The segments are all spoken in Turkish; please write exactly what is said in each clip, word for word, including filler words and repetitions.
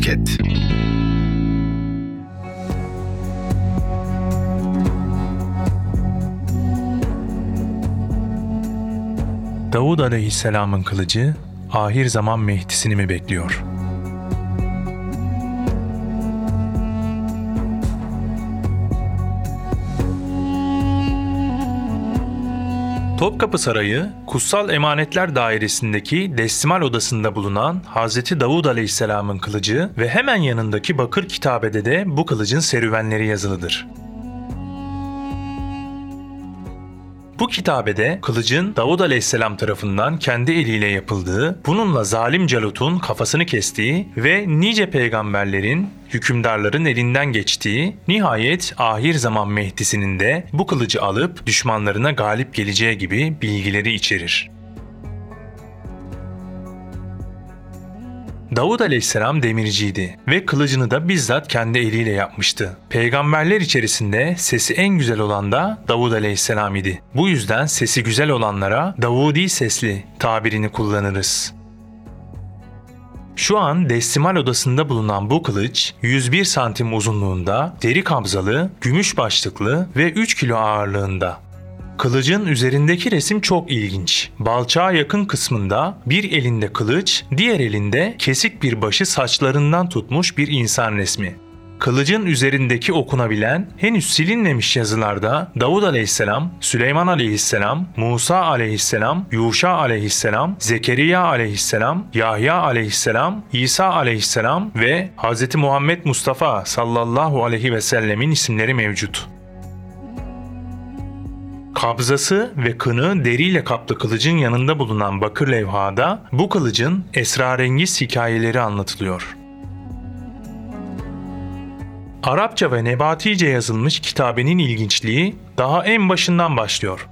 konuk etti. Davud Aleyhisselam'ın kılıcı, ahir zaman Mehdi'sini mi bekliyor? Topkapı Sarayı, Kutsal Emanetler Dairesindeki Desimal Odası'nda bulunan Hazreti Davud Aleyhisselam'ın kılıcı ve hemen yanındaki bakır kitabede de bu kılıcın serüvenleri yazılıdır. Bu kitabede kılıcın Davud Aleyhisselam tarafından kendi eliyle yapıldığı, bununla zalim Calut'un kafasını kestiği ve nice peygamberlerin, hükümdarların elinden geçtiği, nihayet ahir zaman Mehdi'sinin de bu kılıcı alıp düşmanlarına galip geleceği gibi bilgileri içerir. Davud Aleyhisselam demirciydi ve kılıcını da bizzat kendi eliyle yapmıştı. Peygamberler içerisinde sesi en güzel olan da Davud Aleyhisselam idi. Bu yüzden sesi güzel olanlara Davudi sesli tabirini kullanırız. Şu an Desimal Odası'nda bulunan bu kılıç yüz bir santim uzunluğunda, deri kabzalı, gümüş başlıklı ve üç kilo ağırlığında. Kılıcın üzerindeki resim çok ilginç. Balçağa yakın kısmında bir elinde kılıç, diğer elinde kesik bir başı saçlarından tutmuş bir insan resmi. Kılıcın üzerindeki okunabilen, henüz silinmemiş yazılarda Davud Aleyhisselam, Süleyman Aleyhisselam, Musa Aleyhisselam, Yuşa Aleyhisselam, Zekeriya Aleyhisselam, Yahya Aleyhisselam, İsa Aleyhisselam ve Hz. Muhammed Mustafa sallallahu aleyhi ve sellemin isimleri mevcut. Kabzası ve kını deriyle kaplı kılıcın yanında bulunan bakır levhada bu kılıcın esrarengiz hikayeleri anlatılıyor. Arapça ve Nebatice yazılmış kitabenin ilginçliği daha en başından başlıyor.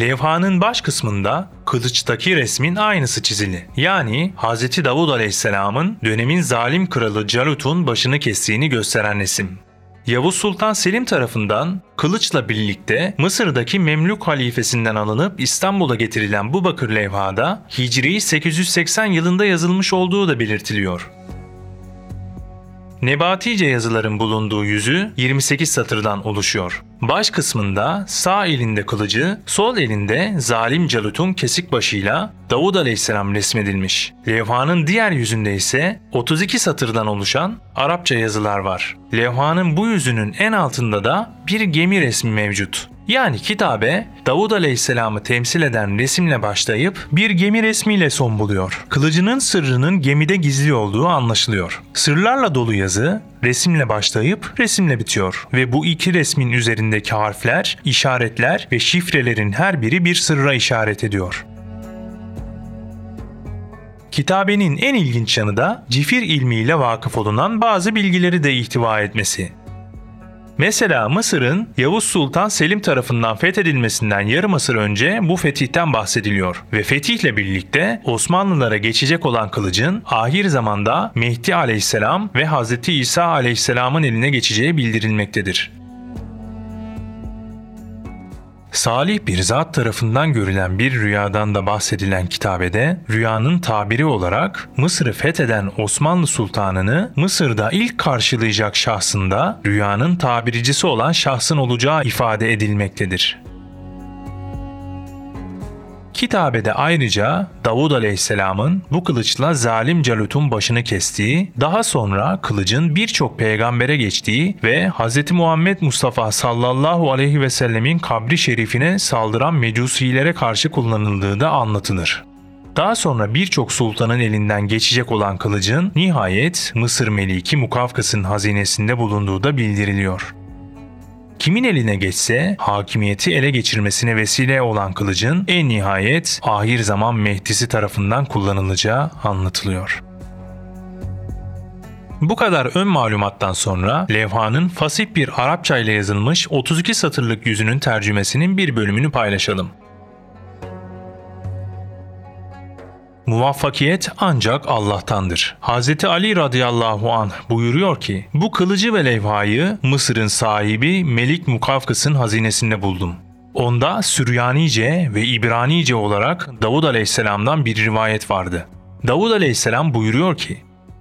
Levhanın baş kısmında kılıçtaki resmin aynısı çizili. Yani Hz. Davud Aleyhisselam'ın dönemin zalim kralı Calut'un başını kestiğini gösteren resim. Yavuz Sultan Selim tarafından kılıçla birlikte Mısır'daki Memlük halifesinden alınıp İstanbul'a getirilen bu bakır levhada Hicri sekiz yüz seksen yılında yazılmış olduğu da belirtiliyor. Nebatice yazıların bulunduğu yüzü yirmi sekiz satırdan oluşuyor. Baş kısmında sağ elinde kılıcı, sol elinde zalim Calut'un kesik başıyla Davud Aleyhisselam resmedilmiş. Levhanın diğer yüzünde ise otuz iki satırdan oluşan Arapça yazılar var. Levhanın bu yüzünün en altında da bir gemi resmi mevcut. Yani kitabe Davud Aleyhisselam'ı temsil eden resimle başlayıp bir gemi resmiyle son buluyor. Kılıcının sırrının gemide gizli olduğu anlaşılıyor. Sırlarla dolu yazı resimle başlayıp resimle bitiyor ve bu iki resmin üzerindeki harfler, işaretler ve şifrelerin her biri bir sırra işaret ediyor. Kitabenin en ilginç yanı da cifir ilmiyle vakıf olunan bazı bilgileri de ihtiva etmesi. Mesela Mısır'ın Yavuz Sultan Selim tarafından fethedilmesinden yarım asır önce bu fetihten bahsediliyor ve fetihle birlikte Osmanlılara geçecek olan kılıcın ahir zamanda Mehdi Aleyhisselam ve Hz. İsa Aleyhisselam'ın eline geçeceği bildirilmektedir. Salih bir zat tarafından görülen bir rüyadan da bahsedilen kitabede, rüyanın tabiri olarak Mısır'ı fetheden Osmanlı Sultanı'nı Mısır'da ilk karşılayacak şahsında rüyanın tabiricisi olan şahsın olacağı ifade edilmektedir. Kitabede ayrıca Davud Aleyhisselam'ın bu kılıçla zalim Calut'un başını kestiği, daha sonra kılıcın birçok peygambere geçtiği ve Hz. Muhammed Mustafa sallallahu aleyhi ve sellemin kabri şerifine saldıran mecusilere karşı kullanıldığı da anlatılır. Daha sonra birçok sultanın elinden geçecek olan kılıcın nihayet Mısır Meliki Mukavkıs'ın hazinesinde bulunduğu da bildiriliyor. Kimin eline geçse hakimiyeti ele geçirmesine vesile olan kılıcın en nihayet ahir zaman Mehdi'si tarafından kullanılacağı anlatılıyor. Bu kadar ön malumattan sonra levhanın fasih bir Arapça ile yazılmış otuz iki satırlık yüzünün tercümesinin bir bölümünü paylaşalım. Muvaffakiyet ancak Allah'tandır. Hazreti Ali radıyallahu anh buyuruyor ki, bu kılıcı ve levhayı Mısır'ın sahibi Melik Mukavkıs'ın hazinesinde buldum. Onda Süryanice ve İbranice olarak Davud Aleyhisselam'dan bir rivayet vardı. Davud Aleyhisselam buyuruyor ki,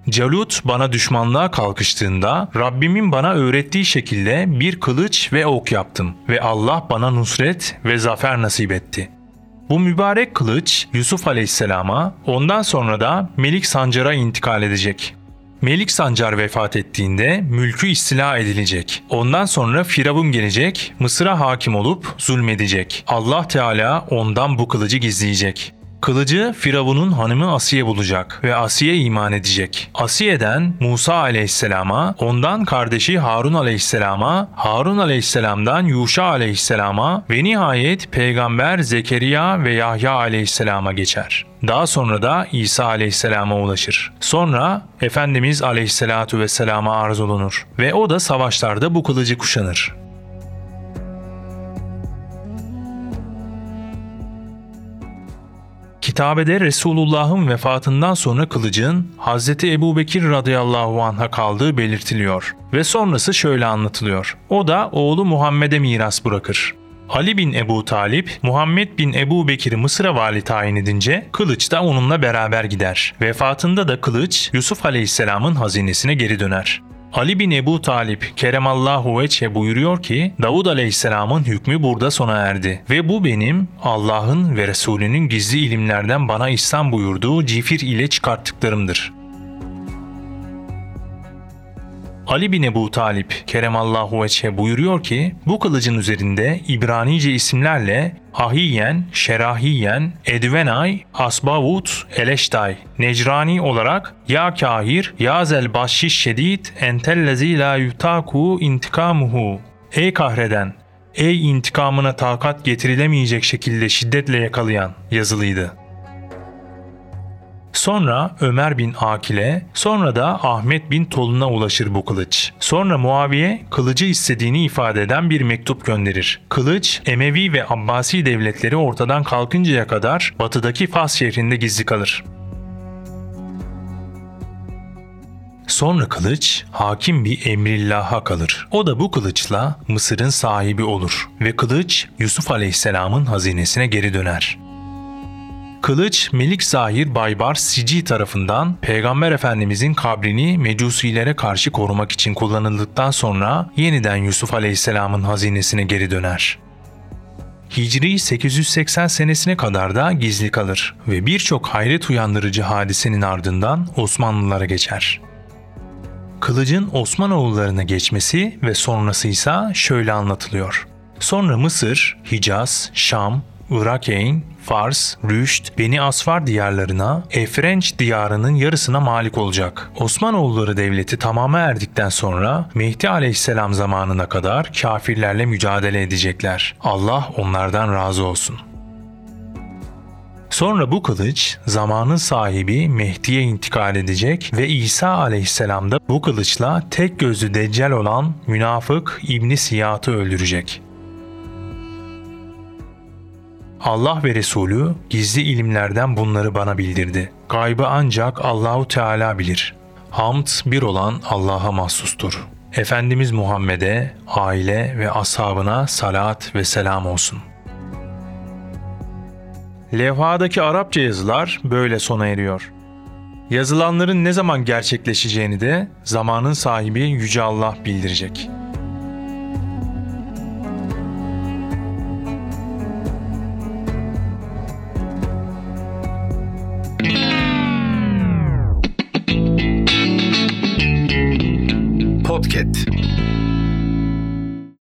Calut bana düşmanlığa kalkıştığında Rabbimin bana öğrettiği şekilde bir kılıç ve ok yaptım ve Allah bana nusret ve zafer nasip etti. Bu mübarek kılıç Yusuf Aleyhisselam'a, ondan sonra da Melik Sancar'a intikal edecek. Melik Sancar vefat ettiğinde mülkü istila edilecek. Ondan sonra Firavun gelecek, Mısır'a hakim olup zulmedecek. Allah Teala ondan bu kılıcı gizleyecek. Kılıcı Firavun'un hanımı Asiye bulacak ve Asiye iman edecek. Asiye'den Musa Aleyhisselam'a, ondan kardeşi Harun Aleyhisselam'a, Harun Aleyhisselam'dan Yuşa Aleyhisselam'a ve nihayet Peygamber Zekeriya ve Yahya Aleyhisselam'a geçer. Daha sonra da İsa Aleyhisselam'a ulaşır. Sonra Efendimiz Aleyhisselatu Vesselam'a arz olunur ve o da savaşlarda bu kılıcı kuşanır. Kitabede Resulullah'ın vefatından sonra kılıcın Hazreti Ebubekir radıyallahu anh'a kaldığı belirtiliyor ve sonrası şöyle anlatılıyor. O da oğlu Muhammed'e miras bırakır. Ali bin Ebu Talib, Muhammed bin Ebubekir'i Mısır'a vali tayin edince kılıç da onunla beraber gider. Vefatında da kılıç Yusuf Aleyhisselam'ın hazinesine geri döner. Ali bin Ebu Talib keremallahu veçhe buyuruyor ki, Davud Aleyhisselam'ın hükmü burada sona erdi ve bu benim Allah'ın ve Resulünün gizli ilimlerden bana İslam buyurduğu cifir ile çıkarttıklarımdır. Ali bin Ebu Talib keremallahu veçhe buyuruyor ki, bu kılıcın üzerinde İbranice isimlerle Ahiyen, Şerahiyen, Edvenay, Asbavut, Eleştay, Necrani olarak Ya Kahir, Ya Zel Başşiş Şedid, Entellezi la yutaku intikamuhu. Ey kahreden, ey intikamına takat getirilemeyecek şekilde şiddetle yakalayan yazılıydı. Sonra Ömer bin Akil'e, sonra da Ahmet bin Tolun'a ulaşır bu kılıç. Sonra Muaviye kılıcı istediğini ifade eden bir mektup gönderir. Kılıç Emevi ve Abbasi devletleri ortadan kalkıncaya kadar batıdaki Fas şehrinde gizli kalır. Sonra kılıç Hakim bi Emrillah'a kalır. O da bu kılıçla Mısır'ın sahibi olur ve kılıç Yusuf Aleyhisselam'ın hazinesine geri döner. Kılıç Melik Zahir Baybar Sici tarafından Peygamber Efendimizin kabrini mecusilere karşı korumak için kullanıldıktan sonra yeniden Yusuf Aleyhisselam'ın hazinesine geri döner. Hicri sekiz yüz seksen senesine kadar da gizli kalır ve birçok hayret uyandırıcı hadisenin ardından Osmanlılara geçer. Kılıcın Osmanoğullarına geçmesi ve sonrası ise şöyle anlatılıyor. Sonra Mısır, Hicaz, Şam, Irakeyn, Fars, Rüşd, Beni Asfar diyarlarına, Efrenç diyarının yarısına malik olacak. Osmanoğulları devleti tamama erdikten sonra Mehdi Aleyhisselam zamanına kadar kafirlerle mücadele edecekler. Allah onlardan razı olsun. Sonra bu kılıç zamanın sahibi Mehdi'ye intikal edecek ve İsa Aleyhisselam da bu kılıçla tek gözlü deccal olan münafık İbn Siyat'ı öldürecek. Allah ve Resulü gizli ilimlerden bunları bana bildirdi. Gaybı ancak Allahu Teala bilir. Hamd bir olan Allah'a mahsustur. Efendimiz Muhammed'e, aile ve ashabına salat ve selam olsun. Levhadaki Arapça yazılar böyle sona eriyor. Yazılanların ne zaman gerçekleşeceğini de zamanın sahibi Yüce Allah bildirecek. Podcast.